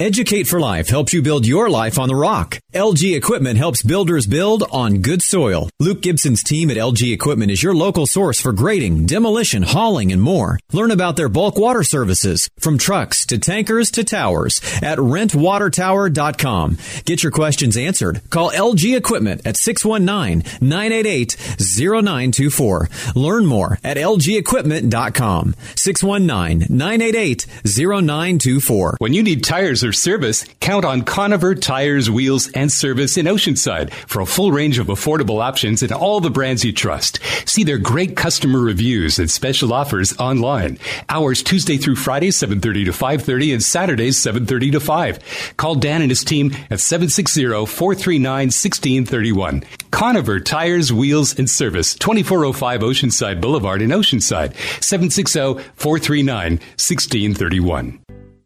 Educate for Life helps you build your life on the rock. LG Equipment helps builders build on good soil. Luke Gibson's team at LG Equipment is your local source for grading, demolition, hauling, and more. Learn about their bulk water services, from trucks to tankers to towers, at rentwatertower.com. Get your questions answered. Call LG Equipment at 619-988-0924. Learn more at lgequipment.com. 619-988-0924. When you need tires or service, count on Conover Tires, Wheels, and Service in Oceanside for a full range of affordable options in all the brands you trust. See their great customer reviews and special offers online. Hours Tuesday through Friday, 7:30 to 5:30, and Saturdays, 7:30 to 5. Call Dan and his team at 760-439-1631. Conover Tires, Wheels, and Service, 2405 Oceanside Boulevard in Oceanside, 760-439-1631.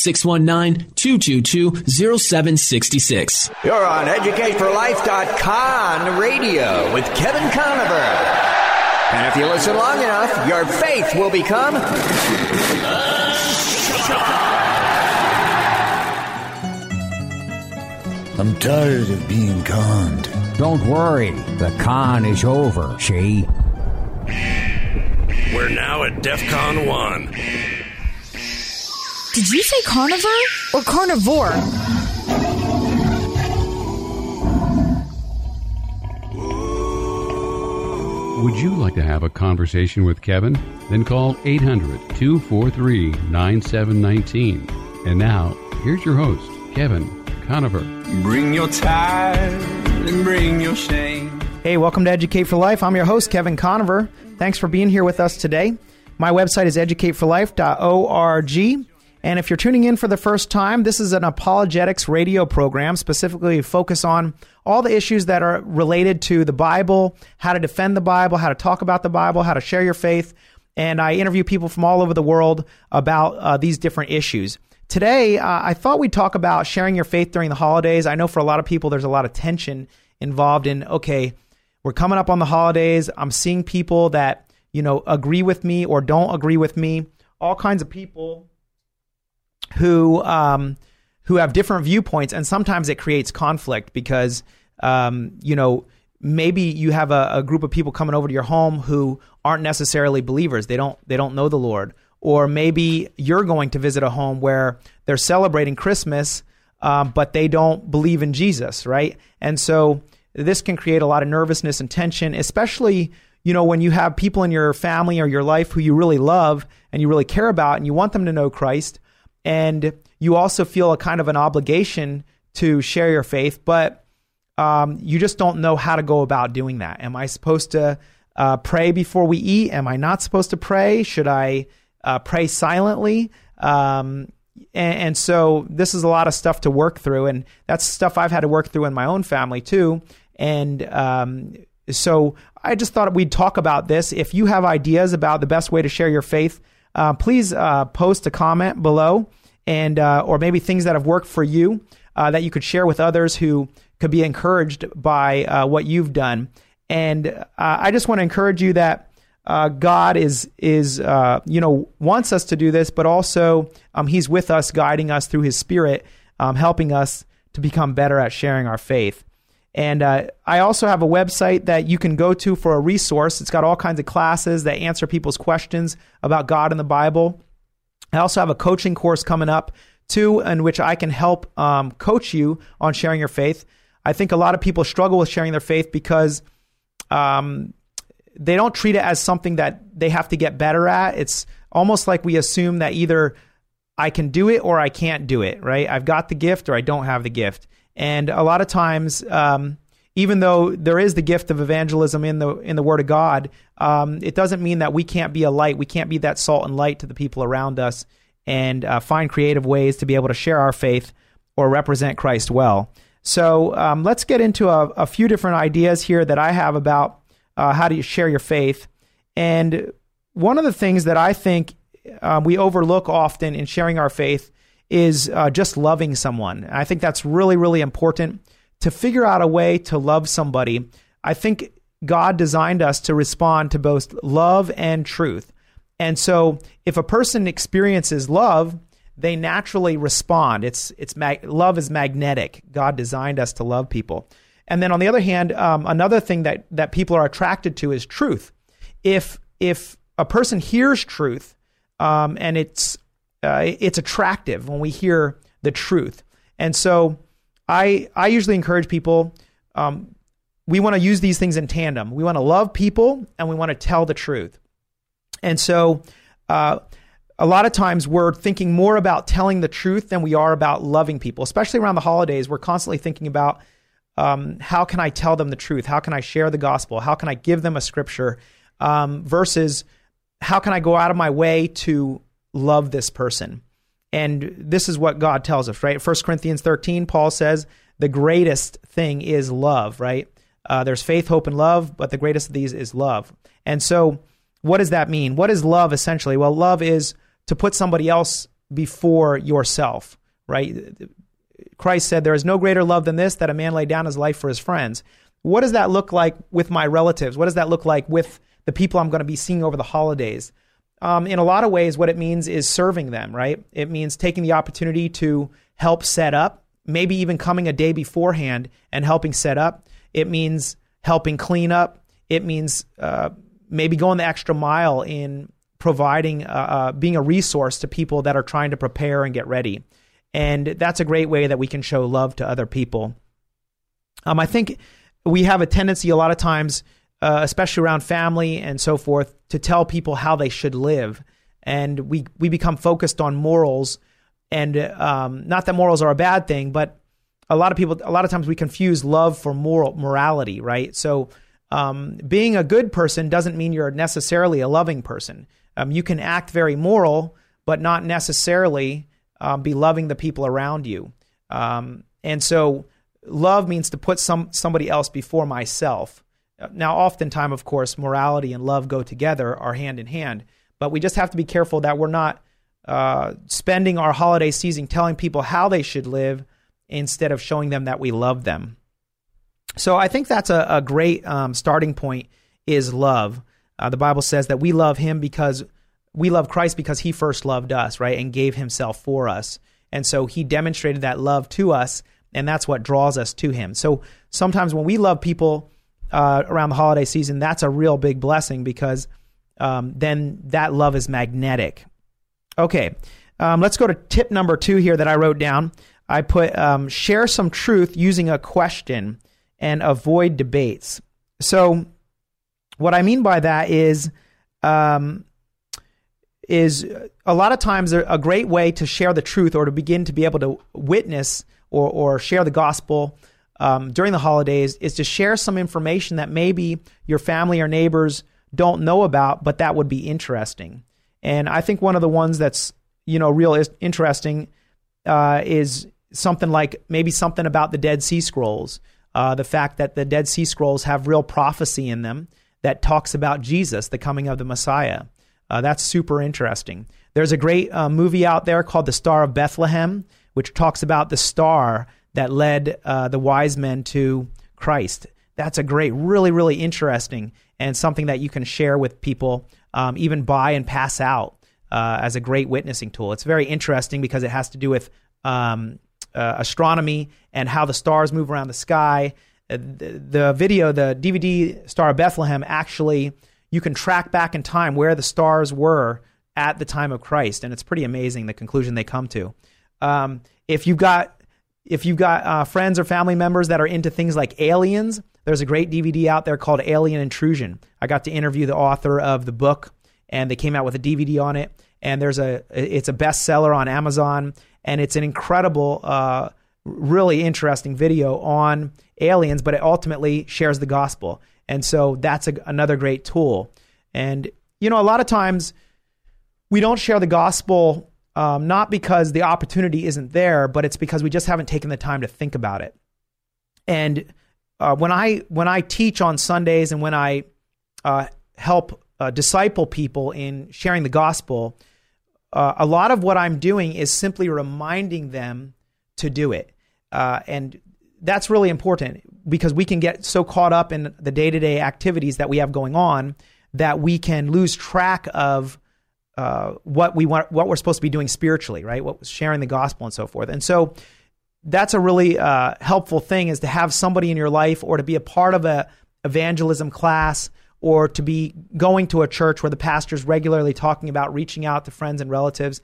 619-222-0766. You're on educateforlife.com radio with Kevin Conover. And if you listen long enough, your faith will become unshakable. I'm tired of being conned. Don't worry, the con is over, see? We're now at DEFCON 1. Did you say carnivore or carnivore? Would you like to have a conversation with Kevin? Then call 800-243-9719. And now, here's your host, Kevin Conover. Bring your tithe and bring your shame. Hey, welcome to Educate for Life. I'm your host, Kevin Conover. Thanks for being here with us today. My website is educateforlife.org. And if you're tuning in for the first time, this is an apologetics radio program, specifically focus on all the issues that are related to the Bible, how to defend the Bible, how to talk about the Bible, how to share your faith. And I interview people from all over the world about these different issues. Today, I thought we'd talk about sharing your faith during the holidays. I know for a lot of people, there's a lot of tension involved in, okay, we're coming up on the holidays. I'm seeing people that, you know, agree with me or don't agree with me. All kinds of people who have different viewpoints, and sometimes it creates conflict because, you know, maybe you have a group of people coming over to your home who aren't necessarily believers. They don't know the Lord. Or maybe you're going to visit a home where they're celebrating Christmas, but they don't believe in Jesus, right? And so this can create a lot of nervousness and tension, especially, you know, when you have people in your family or your life who you really love and you really care about and you want them to know Christ. And you also feel a kind of an obligation to share your faith, but you just don't know how to go about doing that. Am I supposed to pray before we eat? Am I not supposed to pray? Should I pray silently? And so this is a lot of stuff to work through, and that's stuff I've had to work through in my own family too. And so I just thought we'd talk about this. If you have ideas about the best way to share your faith, please post a comment below, and or maybe things that have worked for you that you could share with others who could be encouraged by what you've done. And I just want to encourage you that God is you know, wants us to do this, but also He's with us, guiding us through His Spirit, helping us to become better at sharing our faith. And I also have a website that you can go to for a resource. It's got all kinds of classes that answer people's questions about God and the Bible. I also have a coaching course coming up too, in which I can help coach you on sharing your faith. I think a lot of people struggle with sharing their faith because they don't treat it as something that they have to get better at. It's almost like we assume that either I can do it or I can't do it, right? I've got the gift or I don't have the gift. And a lot of times, even though there is the gift of evangelism in the Word of God, it doesn't mean that we can't be a light. We can't be that salt and light to the people around us and find creative ways to be able to share our faith or represent Christ well. So let's get into a few different ideas here that I have about how do you share your faith. And one of the things that I think we overlook often in sharing our faith is just loving someone. And I think that's really, really important to figure out a way to love somebody. I think God designed us to respond to both love and truth. And so if a person experiences love, they naturally respond. Love is magnetic. God designed us to love people. And then on the other hand, another thing that people are attracted to is truth. If a person hears truth and it's attractive when we hear the truth. And so I usually encourage people, we want to use these things in tandem. We want to love people and we want to tell the truth. And so a lot of times we're thinking more about telling the truth than we are about loving people, especially around the holidays. We're constantly thinking about how can I tell them the truth? How can I share the gospel? How can I give them a scripture? Versus how can I go out of my way to love this person. And this is what God tells us, right? 1 Corinthians 13, Paul says, the greatest thing is love, right? There's faith, hope, and love, but the greatest of these is love. And so what does that mean? What is love essentially? Well, love is to put somebody else before yourself, right? Christ said, there is no greater love than this, that a man lay down his life for his friends. What does that look like with my relatives? What does that look like with the people I'm going to be seeing over the holidays? In a lot of ways, what it means is serving them, right? It means taking the opportunity to help set up, maybe even coming a day beforehand and helping set up. It means helping clean up. It means maybe going the extra mile in providing, being a resource to people that are trying to prepare and get ready. And that's a great way that we can show love to other people. I think we have a tendency a lot of times, especially around family and so forth, to tell people how they should live. And we become focused on morals. And not that morals are a bad thing, but a lot of times we confuse love for morality, right? So being a good person doesn't mean you're necessarily a loving person. You can act very moral, but not necessarily be loving the people around you. And so love means to put somebody else before myself. Now, oftentimes, of course, morality and love go together, are hand in hand, but we just have to be careful that we're not spending our holiday season telling people how they should live instead of showing them that we love them. So I think that's a great starting point is love. The Bible says that we love him because we love Christ because he first loved us, right, and gave himself for us. And so he demonstrated that love to us, and that's what draws us to him. So sometimes when we love people, around the holiday season, that's a real big blessing because then that love is magnetic. Okay, let's go to tip number 2 here that I wrote down. I put share some truth using a question and avoid debates. So what I mean by that is a lot of times a great way to share the truth or to begin to be able to witness or share the gospel during the holidays is to share some information that maybe your family or neighbors don't know about, but that would be interesting. And I think one of the ones that's, real interesting is something like maybe something about the Dead Sea Scrolls. The fact that the Dead Sea Scrolls have real prophecy in them that talks about Jesus, the coming of the Messiah. That's super interesting. There's a great movie out there called The Star of Bethlehem, which talks about the star that led the wise men to Christ. That's a great, really, really interesting and something that you can share with people, even buy and pass out as a great witnessing tool. It's very interesting because it has to do with astronomy and how the stars move around the sky. the video, the DVD Star of Bethlehem, actually you can track back in time where the stars were at the time of Christ, and it's pretty amazing the conclusion they come to. If you've got friends or family members that are into things like aliens, there's a great DVD out there called Alien Intrusion. I got to interview the author of the book, and they came out with a DVD on it. And it's a bestseller on Amazon, and it's an incredible, really interesting video on aliens, but it ultimately shares the gospel. And so that's another great tool. And, a lot of times we don't share the gospel, not because the opportunity isn't there, but it's because we just haven't taken the time to think about it. And when I teach on Sundays and when I help disciple people in sharing the gospel, a lot of what I'm doing is simply reminding them to do it. And that's really important, because we can get so caught up in the day-to-day activities that we have going on that we can lose track of what we're supposed to be doing spiritually, right? Sharing the gospel and so forth. And so that's a really helpful thing, is to have somebody in your life, or to be a part of a evangelism class, or to be going to a church where the pastor's regularly talking about reaching out to friends and relatives.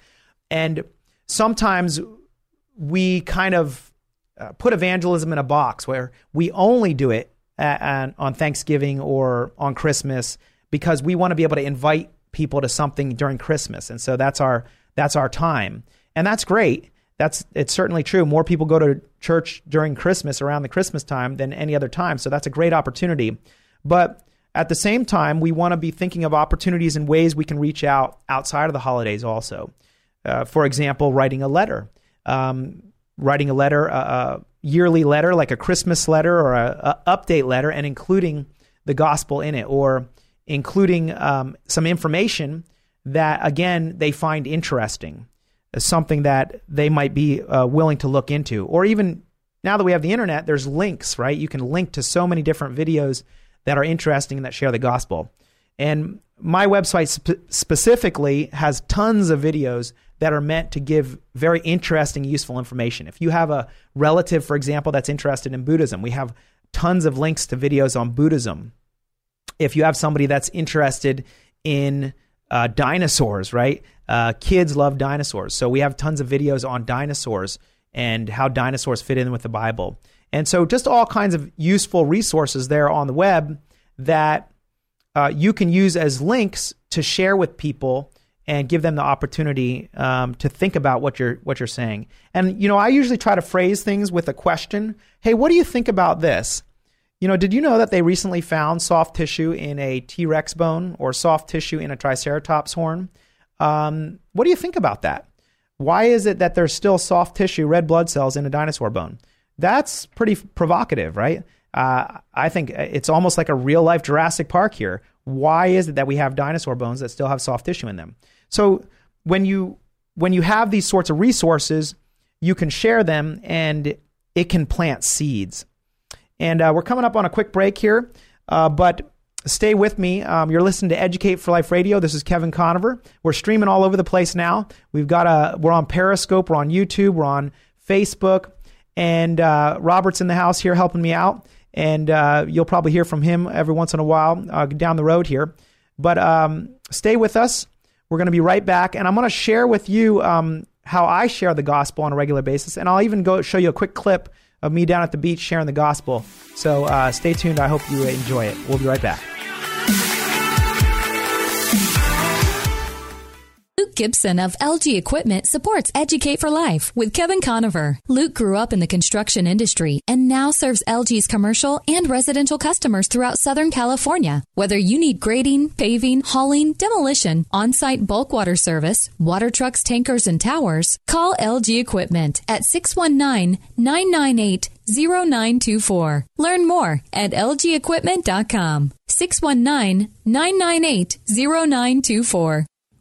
And sometimes we kind of put evangelism in a box where we only do it on Thanksgiving or on Christmas, because we want to be able to invite people to something during Christmas. And so that's our time. And that's great. It's certainly true. More people go to church during Christmas, around the Christmas time, than any other time. So that's a great opportunity. But at the same time, we want to be thinking of opportunities and ways we can reach out outside of the holidays also. For example, writing a letter, a yearly letter, like a Christmas letter or a update letter, and including the gospel in it, or including some information that, again, they find interesting, something that they might be willing to look into. Or even now that we have the internet, there's links, right? You can link to so many different videos that are interesting and that share the gospel. And my website specifically has tons of videos that are meant to give very interesting, useful information. If you have a relative, for example, that's interested in Buddhism, we have tons of links to videos on Buddhism. If you have somebody that's interested in dinosaurs, right? Kids love dinosaurs. So we have tons of videos on dinosaurs and how dinosaurs fit in with the Bible. And so just all kinds of useful resources there on the web that you can use as links to share with people and give them the opportunity to think about what you're saying. And, I usually try to phrase things with a question. Hey, what do you think about this? Did you know that they recently found soft tissue in a T-Rex bone, or soft tissue in a Triceratops horn? What do you think about that? Why is it that there's still soft tissue, red blood cells, in a dinosaur bone? That's pretty provocative, right? I think it's almost like a real-life Jurassic Park here. Why is it that we have dinosaur bones that still have soft tissue in them? So when you have these sorts of resources, you can share them, and it can plant seeds. And we're coming up on a quick break here, but stay with me. You're listening to Educate for Life Radio. This is Kevin Conover. We're streaming all over the place now. We're on Periscope, we're on YouTube, we're on Facebook. And Robert's in the house here helping me out. And you'll probably hear from him every once in a while down the road here. But stay with us. We're going to be right back. And I'm going to share with you how I share the gospel on a regular basis. And I'll even go show you a quick clip of me down at the beach sharing the gospel. So stay tuned. I hope you enjoy it. We'll be right back. Luke Gibson of LG Equipment supports Educate for Life with Kevin Conover. Luke grew up in the construction industry and now serves LG's commercial and residential customers throughout Southern California. Whether you need grading, paving, hauling, demolition, on-site bulk water service, water trucks, tankers, and towers, call LG Equipment at 619-998-0924. Learn more at lgequipment.com. 619-998-0924.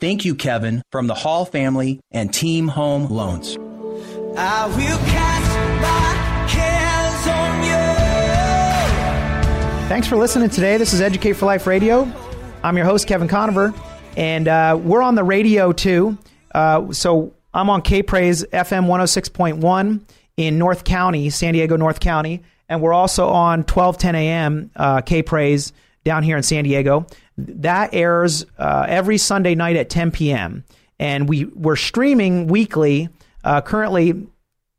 Thank you, Kevin, from the Hall family and Team Home Loans. I will cast my cares on you. Thanks for listening today. This is Educate for Life Radio. I'm your host, Kevin Conover, and we're on the radio, too. So I'm on KPRZ FM 106.1 in North County, San Diego, North County, and we're also on 1210 a.m. KPRZ down here in San Diego. That airs every Sunday night at 10 p.m. And we're streaming weekly, currently,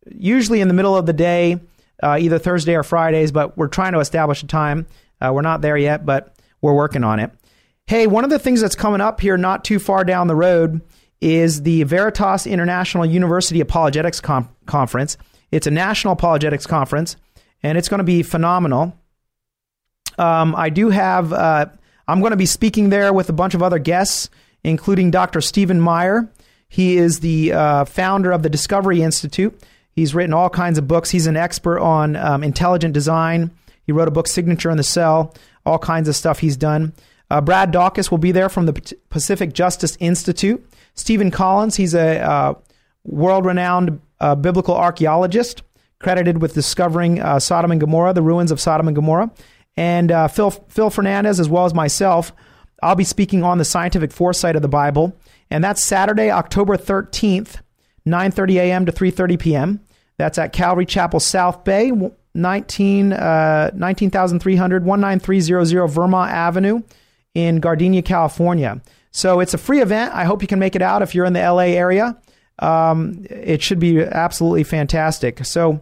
usually in the middle of the day, either Thursday or Fridays, but we're trying to establish a time. We're not there yet, but we're working on it. Hey, one of the things that's coming up here not too far down the road is the Veritas International University Apologetics Conference. It's a national apologetics conference, and it's going to be phenomenal. I do have... I'm going to be speaking there with a bunch of other guests, including Dr. Stephen Meyer. He is the founder of the Discovery Institute. He's written all kinds of books. He's an expert on intelligent design. He wrote a book, Signature in the Cell, all kinds of stuff he's done. Brad Dawkins will be there from the Pacific Justice Institute. Stephen Collins, he's a world-renowned biblical archaeologist, credited with discovering Sodom and Gomorrah, the ruins of Sodom and Gomorrah. And Phil Fernandez, as well as myself, I'll be speaking on the scientific foresight of the Bible. And that's Saturday, October 13th, 9:30 a.m. to 3:30 p.m. That's at Calvary Chapel South Bay, 19300, 19300 Vermont Avenue in Gardena, California. So it's a free event. I hope you can make it out if you're in the L.A. area. It should be absolutely fantastic. So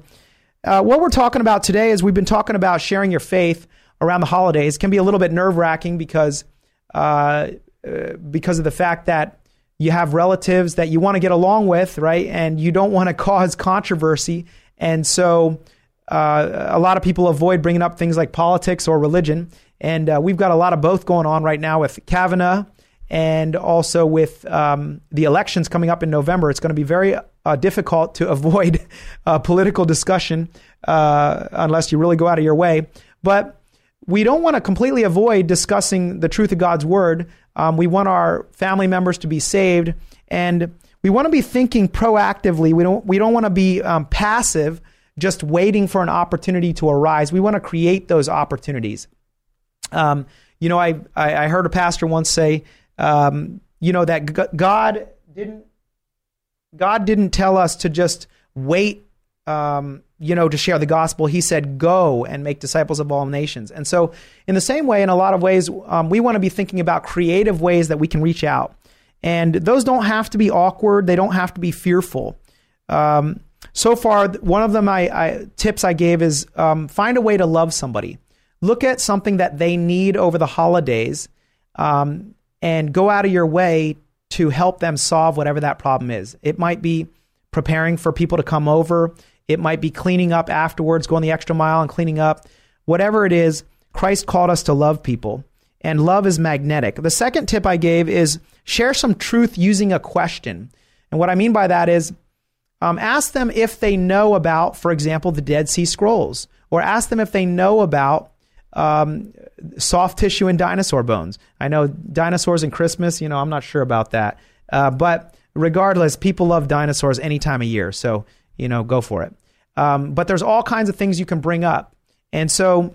what we're talking about today is we've been talking about sharing your faith around the holidays. It can be a little bit nerve-wracking because of the fact that you have relatives that you want to get along with, right? And you don't want to cause controversy. And so a lot of people avoid bringing up things like politics or religion. And we've got a lot of both going on right now with Kavanaugh and also with the elections coming up in November. It's going to be very difficult to avoid political discussion unless you really go out of your way. But we don't want to completely avoid discussing the truth of God's word. We want our family members to be saved, and we want to be thinking proactively. We don't want to be passive, just waiting for an opportunity to arise. We want to create those opportunities. I heard a pastor once say, that God didn't tell us to just wait, to share the gospel. He said, go and make disciples of all nations. And so in the same way, in a lot of ways, we want to be thinking about creative ways that we can reach out. And those don't have to be awkward. They don't have to be fearful. So far, one of the tips I gave is find a way to love somebody. Look at something that they need over the holidays and go out of your way to help them solve whatever that problem is. It might be preparing for people to come over. It might be cleaning up afterwards, going the extra mile and cleaning up. Whatever it is, Christ called us to love people, and love is magnetic. The second tip I gave is share some truth using a question. And what I mean by that is ask them if they know about, for example, the Dead Sea Scrolls, or ask them if they know about soft tissue and dinosaur bones. I know dinosaurs and Christmas, I'm not sure about that. But regardless, people love dinosaurs any time of year. So, go for it. But there's all kinds of things you can bring up. And so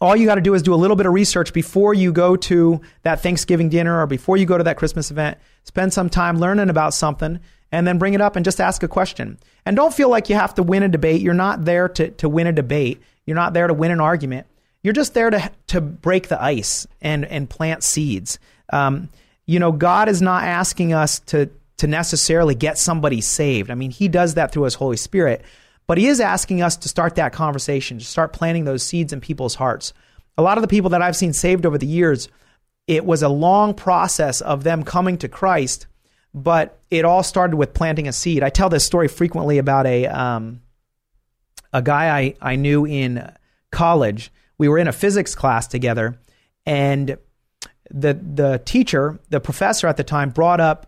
all you got to do is do a little bit of research before you go to that Thanksgiving dinner or before you go to that Christmas event. Spend some time learning about something and then bring it up and just ask a question. And don't feel like you have to win a debate. You're not there to win a debate. You're not there to win an argument. You're just there to break the ice and plant seeds. God is not asking us to necessarily get somebody saved. I mean, he does that through his Holy Spirit, but he is asking us to start that conversation, to start planting those seeds in people's hearts. A lot of the people that I've seen saved over the years, it was a long process of them coming to Christ, but it all started with planting a seed. I tell this story frequently about a guy I knew in college. We were in a physics class together, and the teacher, the professor at the time, brought up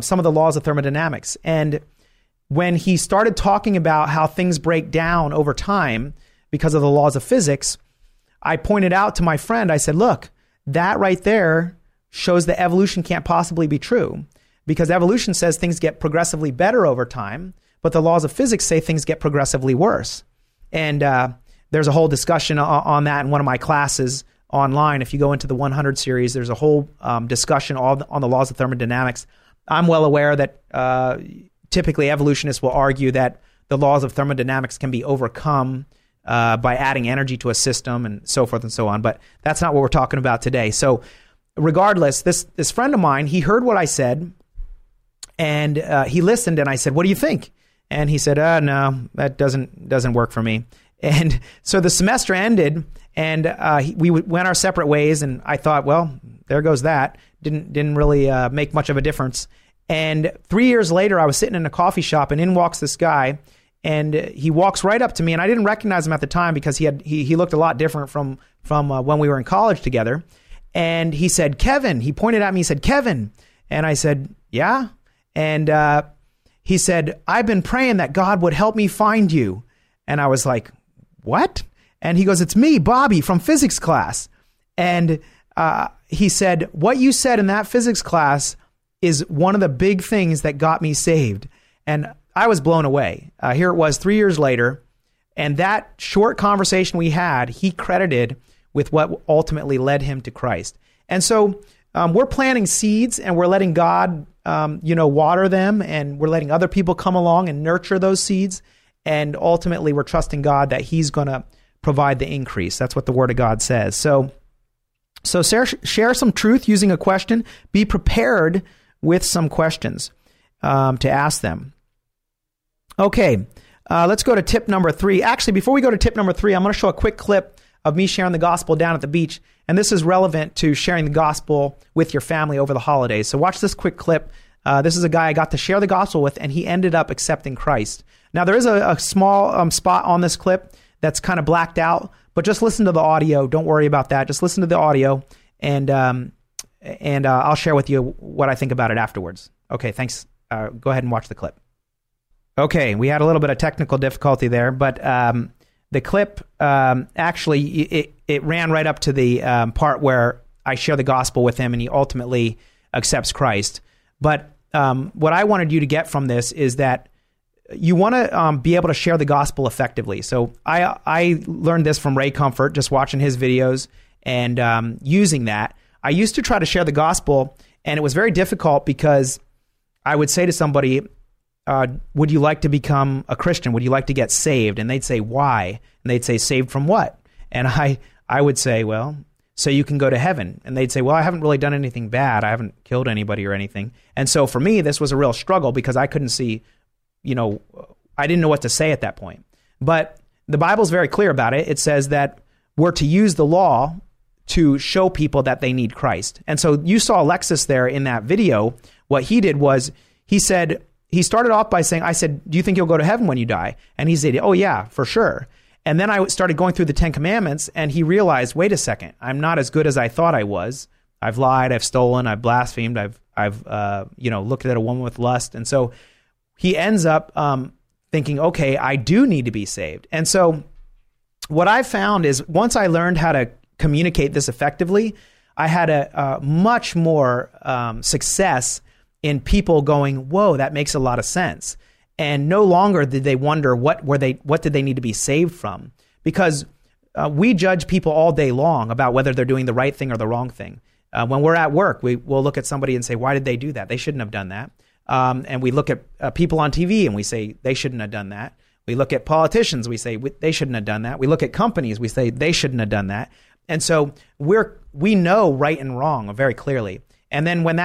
some of the laws of thermodynamics. And when he started talking about how things break down over time because of the laws of physics, I pointed out to my friend, I said, look, that right there shows that evolution can't possibly be true, because evolution says things get progressively better over time, but the laws of physics say things get progressively worse. And there's a whole discussion on that in one of my classes online. If you go into the 100 series, there's a whole discussion on the laws of thermodynamics. I'm well aware that typically evolutionists will argue that the laws of thermodynamics can be overcome by adding energy to a system and so forth and so on. But that's not what we're talking about today. So regardless, this friend of mine, he heard what I said, and he listened, and I said, what do you think? And he said, no, that doesn't work for me. And so the semester ended, and we went our separate ways, and I thought, well, there goes that. Didn't really make much of a difference. And 3 years later, I was sitting in a coffee shop, and in walks this guy, and he walks right up to me, and I didn't recognize him at the time because he looked a lot different from when we were in college together. And he said, Kevin. He pointed at me, he said, Kevin. And I said, yeah? And he said, I've been praying that God would help me find you. And I was like, what? And he goes, it's me, Bobby, from physics class. And he said, what you said in that physics class is one of the big things that got me saved. And I was blown away. Here it was 3 years later. And that short conversation we had, he credited with what ultimately led him to Christ. And so we're planting seeds, and we're letting God water them, and we're letting other people come along and nurture those seeds. And ultimately, we're trusting God that he's going to provide the increase. That's what the Word of God says. So share some truth using a question. Be prepared with some questions to ask them. Okay, let's go to tip number 3. Actually, before we go to tip number 3, I'm going to show a quick clip of me sharing the gospel down at the beach. And this is relevant to sharing the gospel with your family over the holidays. So watch this quick clip. This is a guy I got to share the gospel with, and he ended up accepting Christ. Now, there is a small spot on this clip that's kind of blacked out, but just listen to the audio. Don't worry about that. Just listen to the audio, and I'll share with you what I think about it afterwards. Okay, thanks. Go ahead and watch the clip. Okay, we had a little bit of technical difficulty there, but the clip actually, it ran right up to the part where I share the gospel with him, and he ultimately accepts Christ. But what I wanted you to get from this is that you want to be able to share the gospel effectively. So I learned this from Ray Comfort, just watching his videos and using that. I used to try to share the gospel, and it was very difficult because I would say to somebody, would you like to become a Christian? Would you like to get saved? And they'd say, why? And they'd say, saved from what? And I would say, well, so you can go to heaven. And they'd say, well, I haven't really done anything bad. I haven't killed anybody or anything. And so for me, this was a real struggle because I couldn't see, I didn't know what to say at that point. But the Bible's very clear about it. It says that we're to use the law to show people that they need Christ. And so you saw Alexis there in that video. What he did was he started off by saying, I said, do you think you'll go to heaven when you die? And he said, oh yeah, for sure. And then I started going through the Ten Commandments, and he realized, wait a second, I'm not as good as I thought I was. I've lied, I've stolen, I've blasphemed, I've looked at a woman with lust. And so he ends up thinking, okay, I do need to be saved. And so what I found is once I learned how to communicate this effectively, I had a much more success in people going, whoa, that makes a lot of sense. And no longer did they wonder what did they need to be saved from? Because We judge people all day long about whether they're doing the right thing or the wrong thing. When we're at work, we'll look at somebody and say, why did they do that? They shouldn't have done that. And we look at people on TV and we say, they shouldn't have done that. We look at politicians, we say, they shouldn't have done that. We look at companies, we say, they shouldn't have done that. And so we know right and wrong very clearly. And then when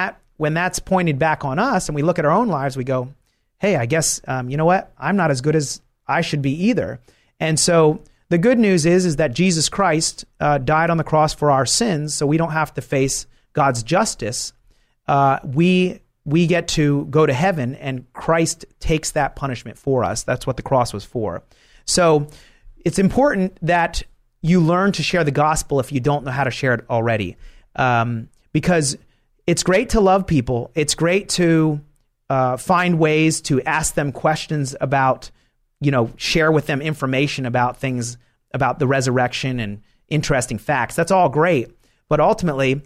that's pointed back on us and we look at our own lives, we go, hey, I guess, you know what? I'm not as good as I should be either. And so the good news is that Jesus Christ died on the cross for our sins, so we don't have to face God's justice. We get to go to heaven, and Christ takes that punishment for us. That's what the cross was for. So it's important that you learn to share the gospel if you don't know how to share it already, because it's great to love people. It's great to find ways to ask them questions about, share with them information about things, about the resurrection and interesting facts. That's all great. But ultimately,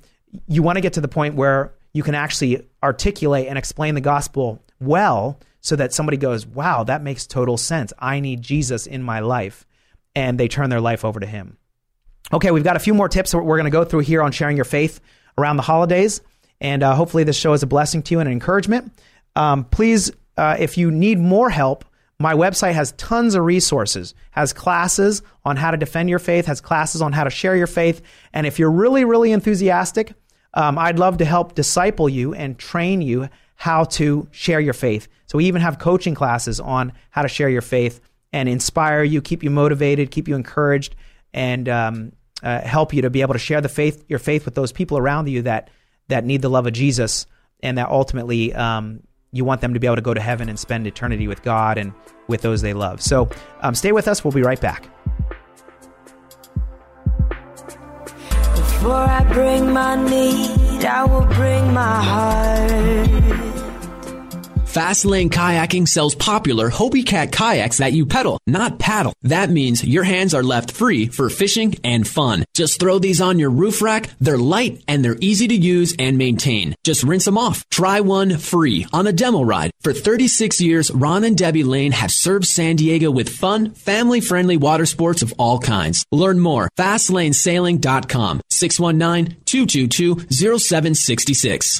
you want to get to the point where you can actually articulate and explain the gospel well so that somebody goes, wow, that makes total sense. I need Jesus in my life. And they turn their life over to him. Okay, we've got a few more tips that we're going to go through here on sharing your faith around the holidays. And hopefully this show is a blessing to you and an encouragement. Please, if you need more help, my website has tons of resources, has classes on how to defend your faith, has classes on how to share your faith. And if you're really, really enthusiastic, I'd love to help disciple you and train you how to share your faith. So we even have coaching classes on how to share your faith and inspire you, keep you motivated, keep you encouraged, and help you to be able to share the faith, your faith, with those people around you that need the love of Jesus, and that ultimately you want them to be able to go to heaven and spend eternity with God and with those they love. So stay with us. We'll be right back. Before I bring my need, I will bring my heart. Fast Lane Kayaking sells popular Hobie Cat kayaks that you pedal, not paddle. That means your hands are left free for fishing and fun. Just throw these on your roof rack. They're light and they're easy to use and maintain. Just rinse them off. Try one free on a demo ride. For 36 years, Ron and Debbie Lane have served San Diego with fun, family-friendly water sports of all kinds. Learn more. FastLaneSailing.com. 619-222-0766.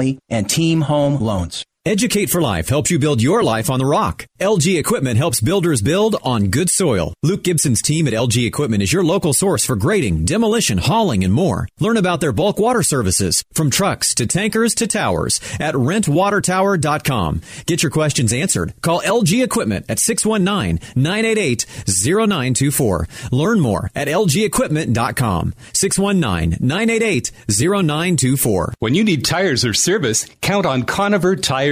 and Team Home Loans. Educate for Life helps you build your life on the rock. LG Equipment helps builders build on good soil. Luke Gibson's team at LG Equipment is your local source for grading, demolition, hauling, and more. Learn about their bulk water services, from trucks to tankers to towers, at rentwatertower.com. Get your questions answered. Call LG Equipment at 619-988-0924. Learn more at lgequipment.com. 619-988-0924. When you need tires or service, count on Conover Tires.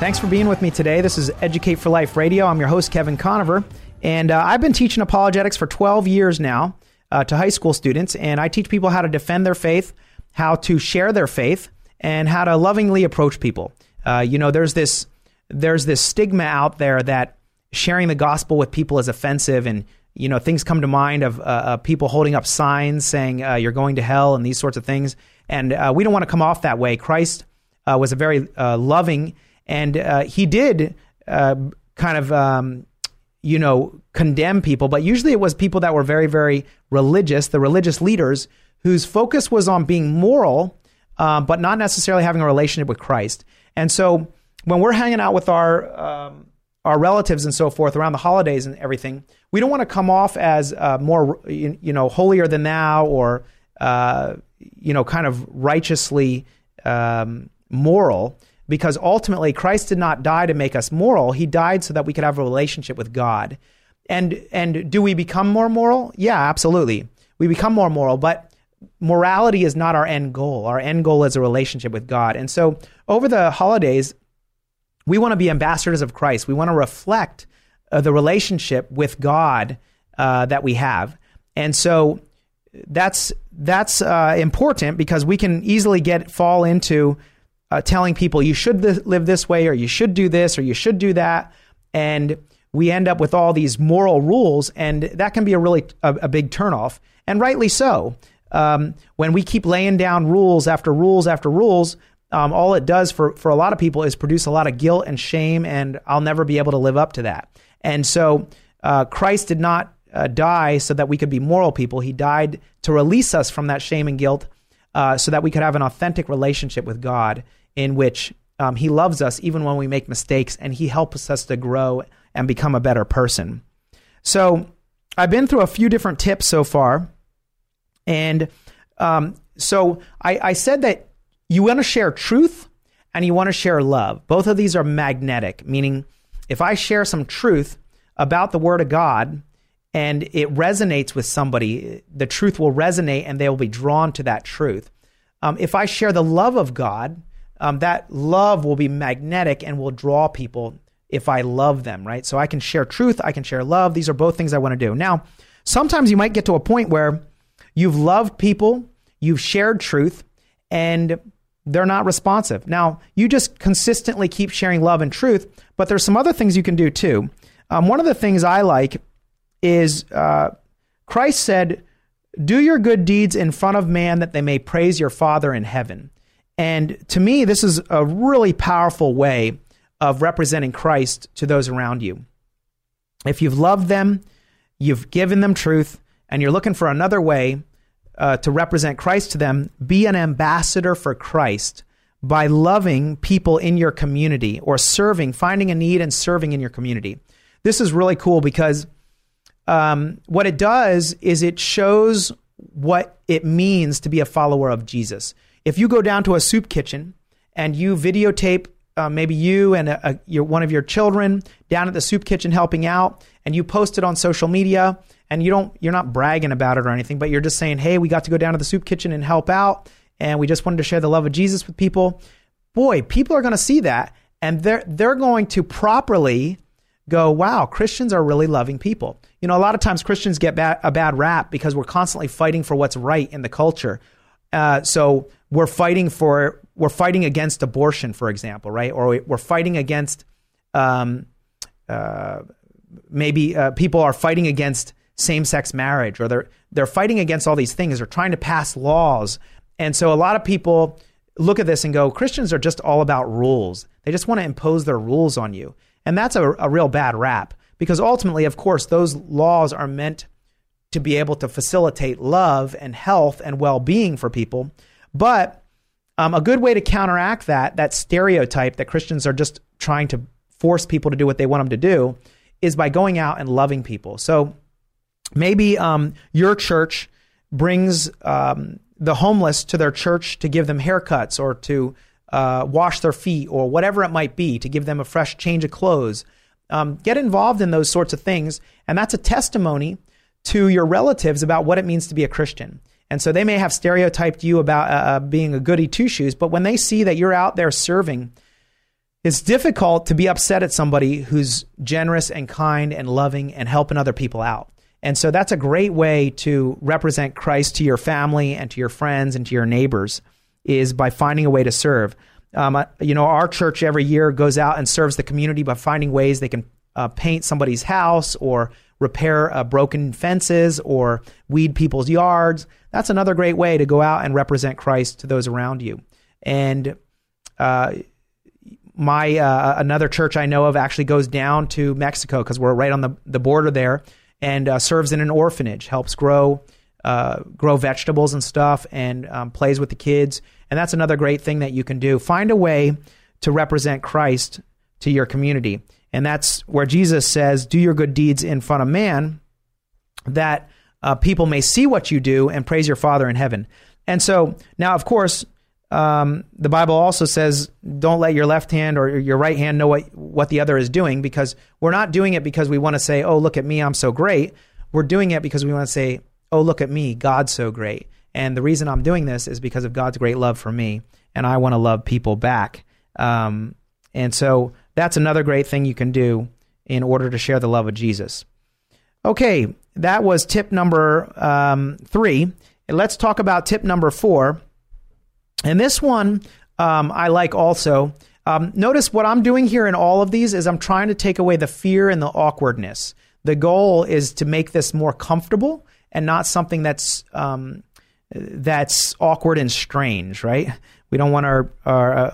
Thanks for being with me today. This is Educate for Life Radio. I'm your host, Kevin Conover, and I've been teaching apologetics for 12 years now to high school students, and I teach people how to defend their faith, how to share their faith, and how to lovingly approach people. There's this stigma out there that sharing the gospel with people is offensive, and things come to mind of people holding up signs saying you're going to hell and these sorts of things, and we don't want to come off that way. Christ was a very loving. And he did condemn people, but usually it was people that were very, very religious, the religious leaders whose focus was on being moral, but not necessarily having a relationship with Christ. And so when we're hanging out with our our relatives and so forth around the holidays and everything, we don't want to come off as more, you know, holier than thou or, you know, kind of righteously moral, because ultimately Christ did not die to make us moral. He died so that we could have a relationship with God. And do we become more moral? Yeah, absolutely. We become more moral, but morality is not our end goal. Our end goal is a relationship with God. And so over the holidays, we want to be ambassadors of Christ. We want to reflect the relationship with God that we have. And so that's important, because we can easily fall into telling people you should live this way, or you should do this, or you should do that. And we end up with all these moral rules, and that can be a really big turnoff, and rightly so. When we keep laying down rules after rules after rules, all it does for a lot of people is produce a lot of guilt and shame, and I'll never be able to live up to that. And so Christ did not die so that we could be moral people. He died to release us from that shame and guilt so that we could have an authentic relationship with God, in which he loves us even when we make mistakes, and he helps us to grow and become a better person. So I've been through a few different tips so far. And so I said that you want to share truth and you want to share love. Both of these are magnetic, meaning if I share some truth about the Word of God and it resonates with somebody, the truth will resonate and they will be drawn to that truth. If I share the love of God, that love will be magnetic and will draw people if I love them, right? So I can share truth, I can share love. These are both things I want to do. Now, sometimes you might get to a point where you've loved people, you've shared truth, and they're not responsive. Now, you just consistently keep sharing love and truth, but there's some other things you can do too. One of the things I like is Christ said, "Do your good deeds in front of man that they may praise your Father in heaven." And to me, this is a really powerful way of representing Christ to those around you. If you've loved them, you've given them truth, and you're looking for another way to represent Christ to them, be an ambassador for Christ by loving people in your community, or finding a need and serving in your community. This is really cool, because what it does is it shows what it means to be a follower of Jesus. If you go down to a soup kitchen and you videotape maybe you and one of your children down at the soup kitchen helping out, and you post it on social media, and you're not bragging about it or anything, but you're just saying, "Hey, we got to go down to the soup kitchen and help out, and we just wanted to share the love of Jesus with people." Boy, people are going to see that, and they're going to properly go, "Wow, Christians are really loving people." You know, a lot of times Christians get a bad rap because we're constantly fighting for what's right in the culture. So we're fighting against abortion, for example, right? Or we're fighting against, people are fighting against same-sex marriage, or they're fighting against all these things, or trying to pass laws. And so a lot of people look at this and go, Christians are just all about rules. They just want to impose their rules on you. And that's a real bad rap, because ultimately, of course, those laws are meant to be able to facilitate love and health and well-being for people. But a good way to counteract that stereotype that Christians are just trying to force people to do what they want them to do is by going out and loving people. So maybe your church brings the homeless to their church to give them haircuts, or to wash their feet, or whatever it might be, to give them a fresh change of clothes. Get involved in those sorts of things. And that's a testimony to your relatives about what it means to be a Christian. And so they may have stereotyped you about being a goody two-shoes, but when they see that you're out there serving, it's difficult to be upset at somebody who's generous and kind and loving and helping other people out. And so that's a great way to represent Christ to your family and to your friends and to your neighbors, is by finding a way to serve. You know, our church every year goes out and serves the community by finding ways they can paint somebody's house, or repair broken fences, or weed people's yards. That's another great way to go out and represent Christ to those around you. And another church I know of actually goes down to Mexico, because we're right on the border there, and serves in an orphanage, helps grow vegetables and stuff, and plays with the kids. And that's another great thing that you can do. Find a way to represent Christ to your community. And that's where Jesus says, do your good deeds in front of man, that people may see what you do and praise your Father in heaven. And so now, of course, the Bible also says, don't let your left hand or your right hand know what the other is doing, because we're not doing it because we want to say, oh, look at me, I'm so great. We're doing it because we want to say, oh, look at me, God's so great. And the reason I'm doing this is because of God's great love for me, and I want to love people back. And so that's another great thing you can do in order to share the love of Jesus. Okay, that was tip number 3. Let's talk about tip number 4. And this one I like also. Notice what I'm doing here in all of these is I'm trying to take away the fear and the awkwardness. The goal is to make this more comfortable and not something that's awkward and strange, right? We don't want our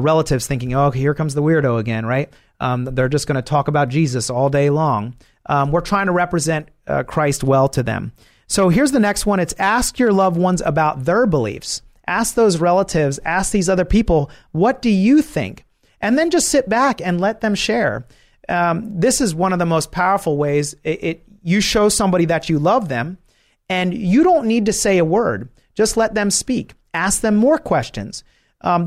relatives thinking, oh, here comes the weirdo again, right? They're just going to talk about Jesus all day long. We're trying to represent Christ well to them. So here's the next one. It's ask your loved ones about their beliefs. Ask those relatives, ask these other people, what do you think? And then just sit back and let them share. This is one of the most powerful ways. You show somebody that you love them, and you don't need to say a word. Just let them speak. Ask them more questions.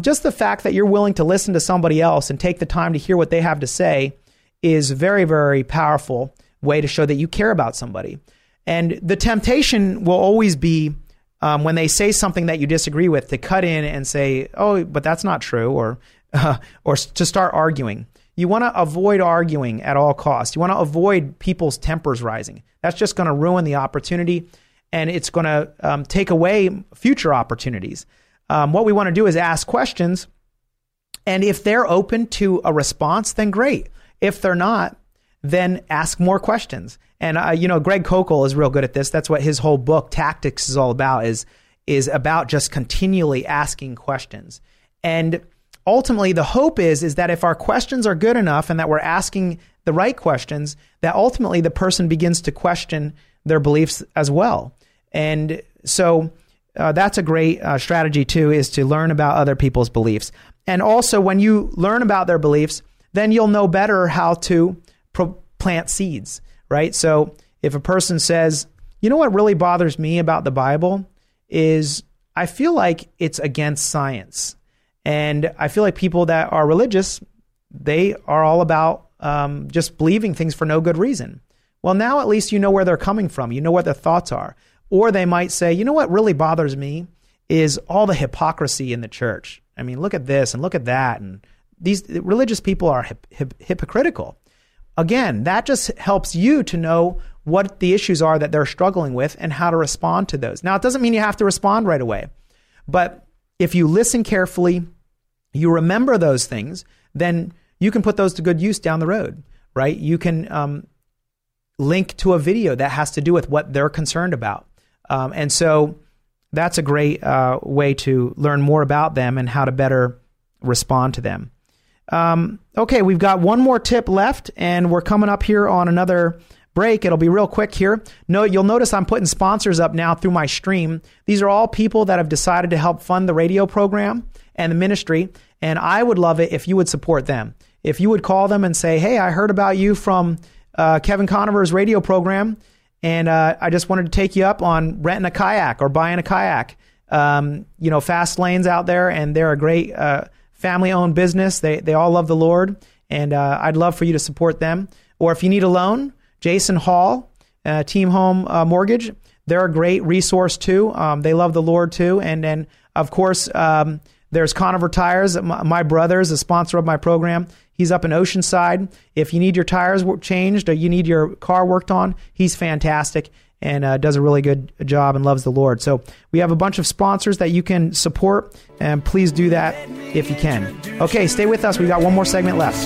Just the fact that you're willing to listen to somebody else and take the time to hear what they have to say is very, very powerful way to show that you care about somebody. And the temptation will always be when they say something that you disagree with, to cut in and say, oh, but that's not true, or to start arguing. You want to avoid arguing at all costs. You want to avoid people's tempers rising. That's just going to ruin the opportunity, and it's going to take away future opportunities. What we want to do is ask questions, and if they're open to a response, then great. If they're not, then ask more questions. And, Greg Kochel is real good at this. That's what his whole book, Tactics, is all about, is about just continually asking questions. And ultimately, the hope is that if our questions are good enough and that we're asking the right questions, that ultimately the person begins to question their beliefs as well. And so that's a great strategy, too, is to learn about other people's beliefs. And also, when you learn about their beliefs, then you'll know better how to plant seeds, right? So if a person says, you know what really bothers me about the Bible is I feel like it's against science. And I feel like people that are religious, they are all about just believing things for no good reason. Well, now at least you know where they're coming from. You know what their thoughts are. Or they might say, you know what really bothers me is all the hypocrisy in the church. I mean, look at this and look at that. And these religious people are hypocritical. Again, that just helps you to know what the issues are that they're struggling with and how to respond to those. Now, it doesn't mean you have to respond right away, but if you listen carefully, you remember those things, then you can put those to good use down the road, right? You can link to a video that has to do with what they're concerned about. And so that's a great way to learn more about them and how to better respond to them. Okay, we've got one more tip left, and we're coming up here on another break. It'll be real quick here. No, you'll notice I'm putting sponsors up now through my stream. These are all people that have decided to help fund the radio program and the ministry, and I would love it if you would support them. If you would call them and say, hey, I heard about you from Kevin Conover's radio program, and I just wanted to take you up on renting a kayak or buying a kayak. Fast Lane's out there, and they're a great family-owned business. They all love the Lord, and I'd love for you to support them. Or if you need a loan, Jason Hall, Team Home Mortgage, they're a great resource too. They love the Lord too. And then, of course, there's Conover Tires. My brother is a sponsor of my program. He's up in Oceanside. If you need your tires changed or you need your car worked on, he's fantastic and does a really good job and loves the Lord. So we have a bunch of sponsors that you can support, and please do that if you can. Okay, stay with us. We've got one more segment left.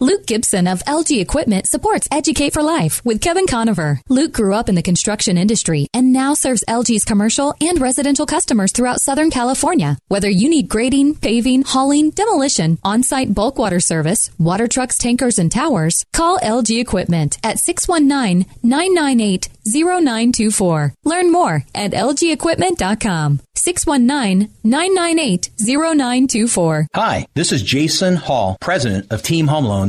Luke Gibson of LG Equipment supports Educate for Life with Kevin Conover. Luke grew up in the construction industry and now serves LG's commercial and residential customers throughout Southern California. Whether you need grading, paving, hauling, demolition, on-site bulk water service, water trucks, tankers, and towers, call LG Equipment at 619-998-0924. Learn more at lgequipment.com. 619-998-0924. Hi, this is Jason Hall, president of Team Home Loans,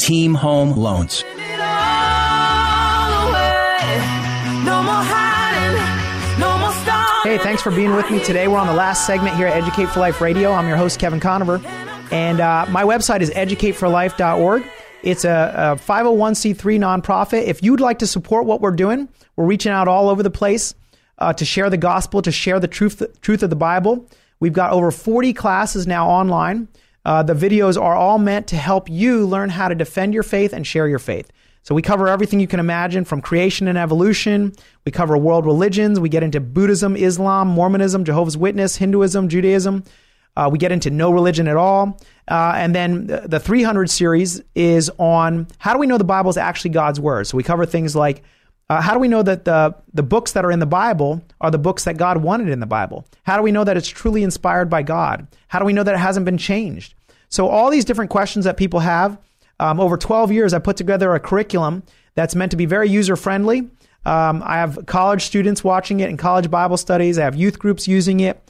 Team Home Loans. Hey, thanks for being with me today. We're on the last segment here at Educate for Life Radio. I'm your host, Kevin Conover, and my website is educateforlife.org. It's a 501c3 nonprofit. If you'd like to support what we're doing, we're reaching out all over the place. To share the gospel, to share the truth of the Bible. We've got over 40 classes now online. The videos are all meant to help you learn how to defend your faith and share your faith. So we cover everything you can imagine, from creation and evolution. We cover world religions. We get into Buddhism, Islam, Mormonism, Jehovah's Witness, Hinduism, Judaism. We get into no religion at all. And then the 300 series is on how do we know the Bible is actually God's word. So we cover things like how do we know that the books that are in the Bible are the books that God wanted in the Bible? How do we know that it's truly inspired by God? How do we know that it hasn't been changed? So all these different questions that people have, over 12 years, I put together a curriculum that's meant to be very user-friendly. I have college students watching it in college Bible studies. I have youth groups using it,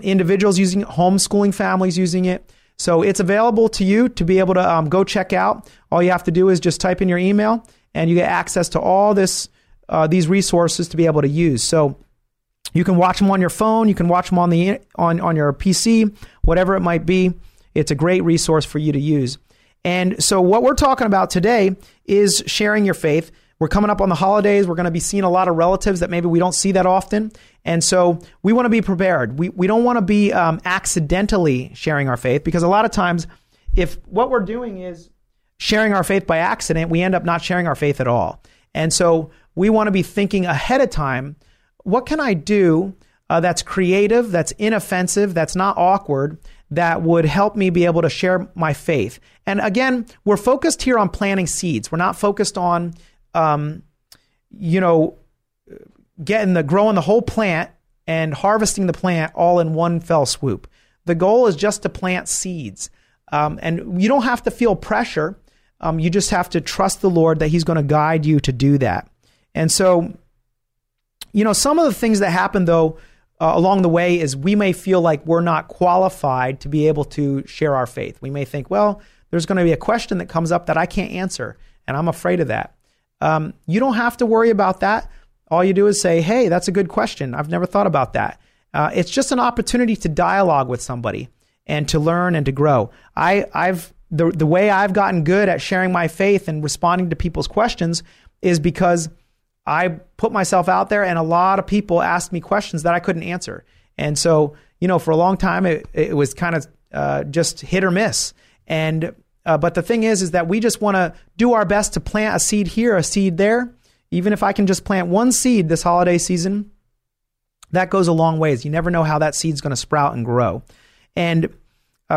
individuals using it, homeschooling families using it. So it's available to you to be able to go check out. All you have to do is just type in your email, and you get access to all this, these resources to be able to use. So you can watch them on your phone. You can watch them on the on your PC, whatever it might be. It's a great resource for you to use. And so what we're talking about today is sharing your faith. We're coming up on the holidays. We're going to be seeing a lot of relatives that maybe we don't see that often. And so we want to be prepared. We don't want to be accidentally sharing our faith, because a lot of times if what we're doing is sharing our faith by accident, we end up not sharing our faith at all. And so we want to be thinking ahead of time, what can I do that's creative, that's inoffensive, that's not awkward, that would help me be able to share my faith? And again, we're focused here on planting seeds. We're not focused on, growing the whole plant and harvesting the plant all in one fell swoop. The goal is just to plant seeds. And you don't have to feel pressure. You just have to trust the Lord that he's going to guide you to do that. And so, some of the things that happen, though, along the way is we may feel like we're not qualified to be able to share our faith. We may think, well, there's going to be a question that comes up that I can't answer, and I'm afraid of that. You don't have to worry about that. All you do is say, hey, that's a good question. I've never thought about that. It's just an opportunity to dialogue with somebody and to learn and to grow. The way I've gotten good at sharing my faith and responding to people's questions is because I put myself out there, and a lot of people asked me questions that I couldn't answer. And so, for a long time, it was kind of just hit or miss. And but the thing is that we just want to do our best to plant a seed here, a seed there. Even if I can just plant one seed this holiday season, that goes a long ways. You never know how that seed's going to sprout and grow. And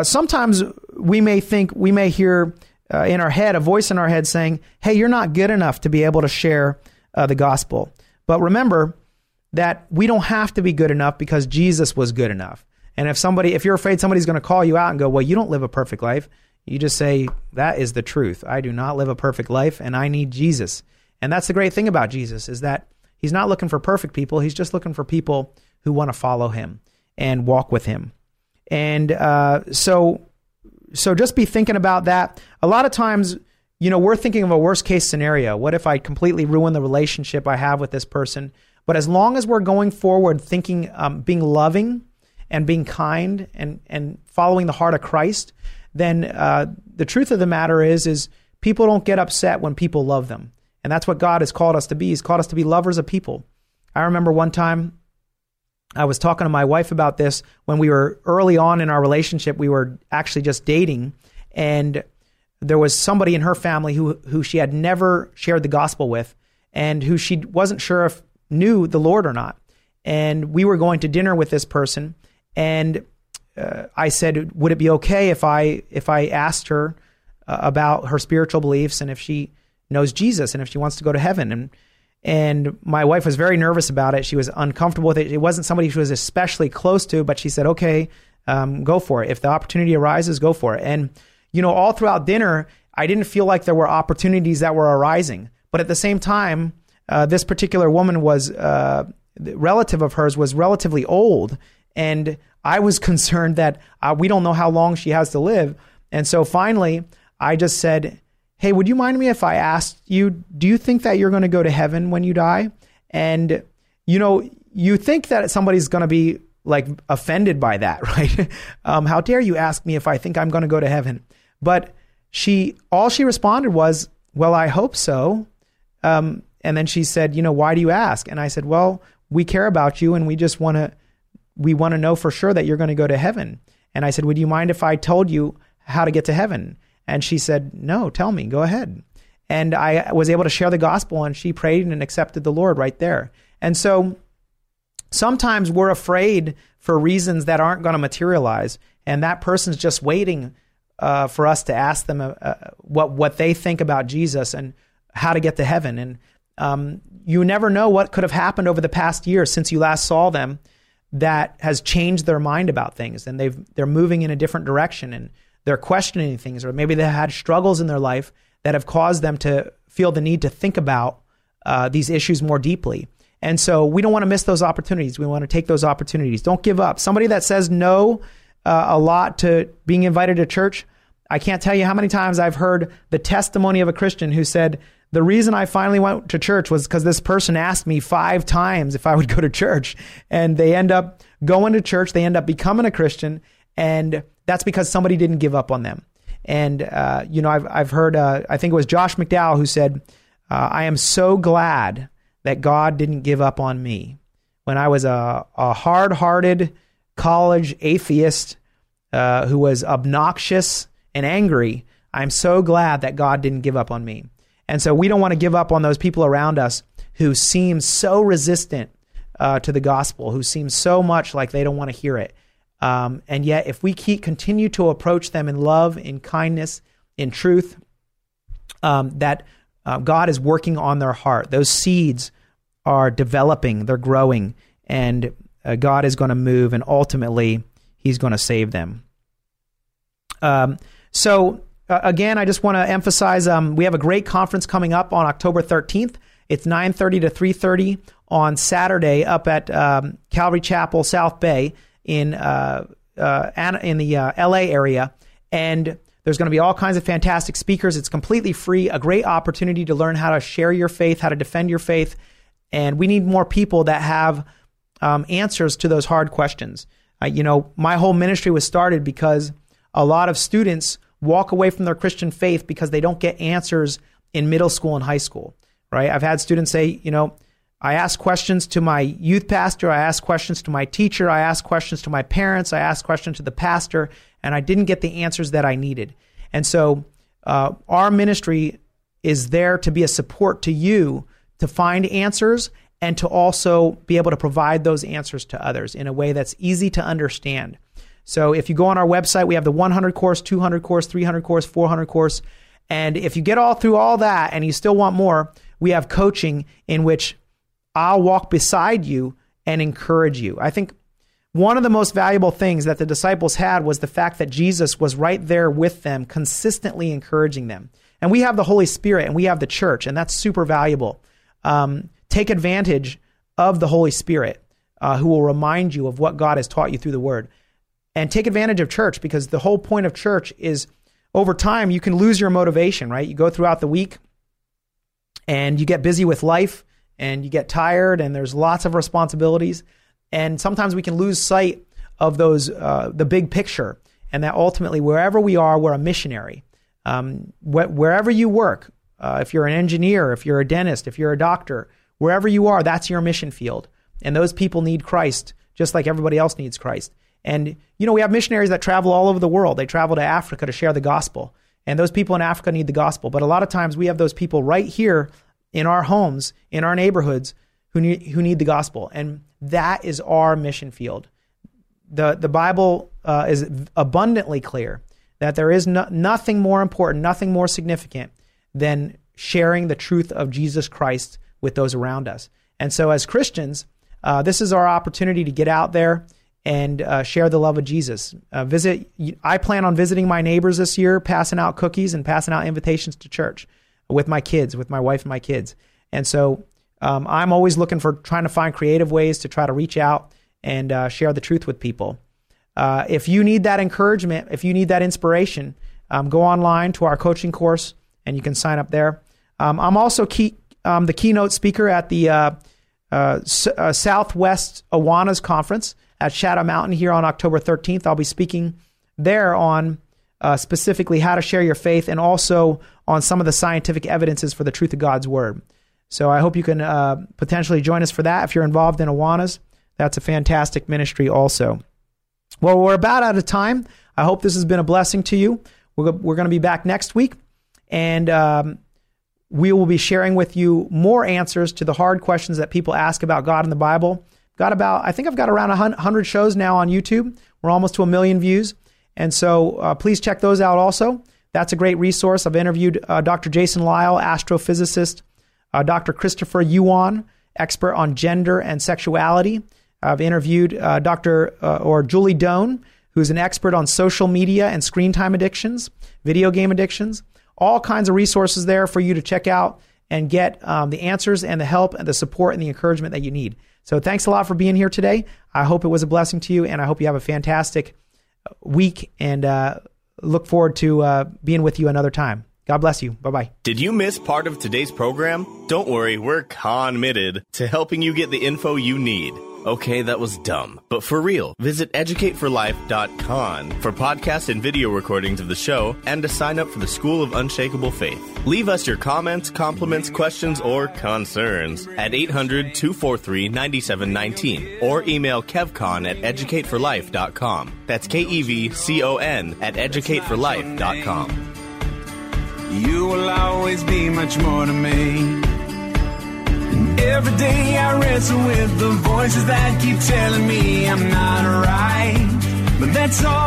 sometimes we may hear in our head, a voice in our head saying, hey, you're not good enough to be able to share the gospel. But remember that we don't have to be good enough, because Jesus was good enough. And if you're afraid somebody's going to call you out and go, well, you don't live a perfect life, you just say, that is the truth. I do not live a perfect life, and I need Jesus. And that's the great thing about Jesus, is that he's not looking for perfect people. He's just looking for people who want to follow him and walk with him. And so just be thinking about that. A lot of times, we're thinking of a worst case scenario. What if I completely ruin the relationship I have with this person? But as long as we're going forward thinking, being loving and being kind and following the heart of Christ, then the truth of the matter is people don't get upset when people love them. And that's what God has called us to be. He's called us to be lovers of people. I remember one time I was talking to my wife about this when we were early on in our relationship. We were actually just dating, and there was somebody in her family who she had never shared the gospel with and who she wasn't sure if knew the Lord or not. And we were going to dinner with this person, and I said, would it be okay if I asked her about her spiritual beliefs and if she knows Jesus and if she wants to go to heaven? And my wife was very nervous about it. She was uncomfortable with it. It wasn't somebody she was especially close to, but she said, okay, go for it. If the opportunity arises, go for it. And, you know, all throughout dinner, I didn't feel like there were opportunities that were arising. But at the same time, this particular woman was, the relative of hers was relatively old. And I was concerned that we don't know how long she has to live. And so finally, I just said, hey, would you mind me if I asked you, do you think that you're going to go to heaven when you die? And, you know, you think that somebody's going to be like offended by that, right? How dare you ask me if I think I'm going to go to heaven? But all she responded was, well, I hope so. And then she said, you know, why do you ask? And I said, well, we care about you and we want to know for sure that you're going to go to heaven. And I said, would you mind if I told you how to get to heaven? And she said, no, tell me, go ahead. And I was able to share the gospel, and she prayed and accepted the Lord right there. And so sometimes we're afraid for reasons that aren't going to materialize, and that person's just waiting for us to ask them what they think about Jesus and how to get to heaven. And you never know what could have happened over the past year since you last saw them that has changed their mind about things, and they're moving in a different direction, and they're questioning things, or maybe they had struggles in their life that have caused them to feel the need to think about these issues more deeply. And so we don't want to miss those opportunities. We want to take those opportunities. Don't give up. Somebody that says no a lot to being invited to church, I can't tell you how many times I've heard the testimony of a Christian who said, the reason I finally went to church was because this person asked me 5 times if I would go to church. And they end up going to church. They end up becoming a Christian. And that's because somebody didn't give up on them. And, you know, I've heard, I think it was Josh McDowell who said, I am so glad that God didn't give up on me. When I was a hard-hearted college atheist who was obnoxious and angry, I'm so glad that God didn't give up on me. And so we don't want to give up on those people around us who seem so resistant to the gospel, who seem so much like they don't want to hear it. And yet, if we continue to approach them in love, in kindness, in truth, that God is working on their heart. Those seeds are developing, they're growing, and God is going to move, and ultimately, He's going to save them. Again, I just want to emphasize, we have a great conference coming up on October 13th. It's 9:30 to 3:30 on Saturday up at Calvary Chapel South Bay in the LA area, and there's going to be all kinds of fantastic speakers. It's completely free, a great opportunity to learn how to share your faith, how to defend your faith, and we need more people that have answers to those hard questions. You know, my whole ministry was started because a lot of students walk away from their Christian faith because they don't get answers in middle school and high school, right? I've had students say, you know, I asked questions to my youth pastor, I asked questions to my teacher, I asked questions to my parents, I asked questions to the pastor, and I didn't get the answers that I needed. And so our ministry is there to be a support to you to find answers and to also be able to provide those answers to others in a way that's easy to understand. So if you go on our website, we have the 100 course, 200 course, 300 course, 400 course, and if you get all through all that and you still want more, we have coaching in which I'll walk beside you and encourage you. I think one of the most valuable things that the disciples had was the fact that Jesus was right there with them, consistently encouraging them. And we have the Holy Spirit, and we have the church, and that's super valuable. Take advantage of the Holy Spirit, who will remind you of what God has taught you through the Word. And take advantage of church, because the whole point of church is, over time, you can lose your motivation, right? You go throughout the week, and you get busy with life, and you get tired and there's lots of responsibilities. And sometimes we can lose sight of those, the big picture, and that ultimately wherever we are, we're a missionary. Wherever you work, if you're an engineer, if you're a dentist, if you're a doctor, wherever you are, that's your mission field. And those people need Christ just like everybody else needs Christ. And, you know, we have missionaries that travel all over the world. They travel to Africa to share the gospel. And those people in Africa need the gospel. But a lot of times we have those people right here in our homes, in our neighborhoods, who need the gospel. And that is our mission field. The Bible is abundantly clear that there is nothing more important, nothing more significant than sharing the truth of Jesus Christ with those around us. And so as Christians, this is our opportunity to get out there and share the love of Jesus. I plan on visiting my neighbors this year, passing out cookies and passing out invitations to church with my kids, with my wife and my kids. And so I'm always looking for trying to find creative ways to try to reach out and share the truth with people. If you need that encouragement, if you need that inspiration, go online to our coaching course and you can sign up there. I'm also the keynote speaker at the Southwest Awanas Conference at Shadow Mountain here on October 13th. I'll be speaking there on specifically how to share your faith and also on some of the scientific evidences for the truth of God's word. So I hope you can potentially join us for that. If you're involved in Awanas, that's a fantastic ministry also. Well, we're about out of time. I hope this has been a blessing to you. We're going to be back next week, and we will be sharing with you more answers to the hard questions that people ask about God and the Bible. I've got around 100 shows now on YouTube. We're almost to 1 million views. And so please check those out also. That's a great resource. I've interviewed Dr. Jason Lyle, astrophysicist, Dr. Christopher Yuan, expert on gender and sexuality. I've interviewed Julie Doan, who's an expert on social media and screen time addictions, video game addictions, all kinds of resources there for you to check out and get the answers and the help and the support and the encouragement that you need. So thanks a lot for being here today. I hope it was a blessing to you, and I hope you have a fantastic week, and look forward to being with you another time. God bless you. Bye-bye. Did you miss part of today's program? Don't worry, we're committed to helping you get the info you need. Okay, that was dumb, but for real, visit educateforlife.com for podcasts and video recordings of the show and to sign up for the School of Unshakable Faith. Leave us your comments, compliments, questions, or concerns at 800-243-9719 or email kevcon at educateforlife.com. That's KEVCON at educateforlife.com. You will always be much more to me. Every day I wrestle with the voices that keep telling me I'm not right, but that's all.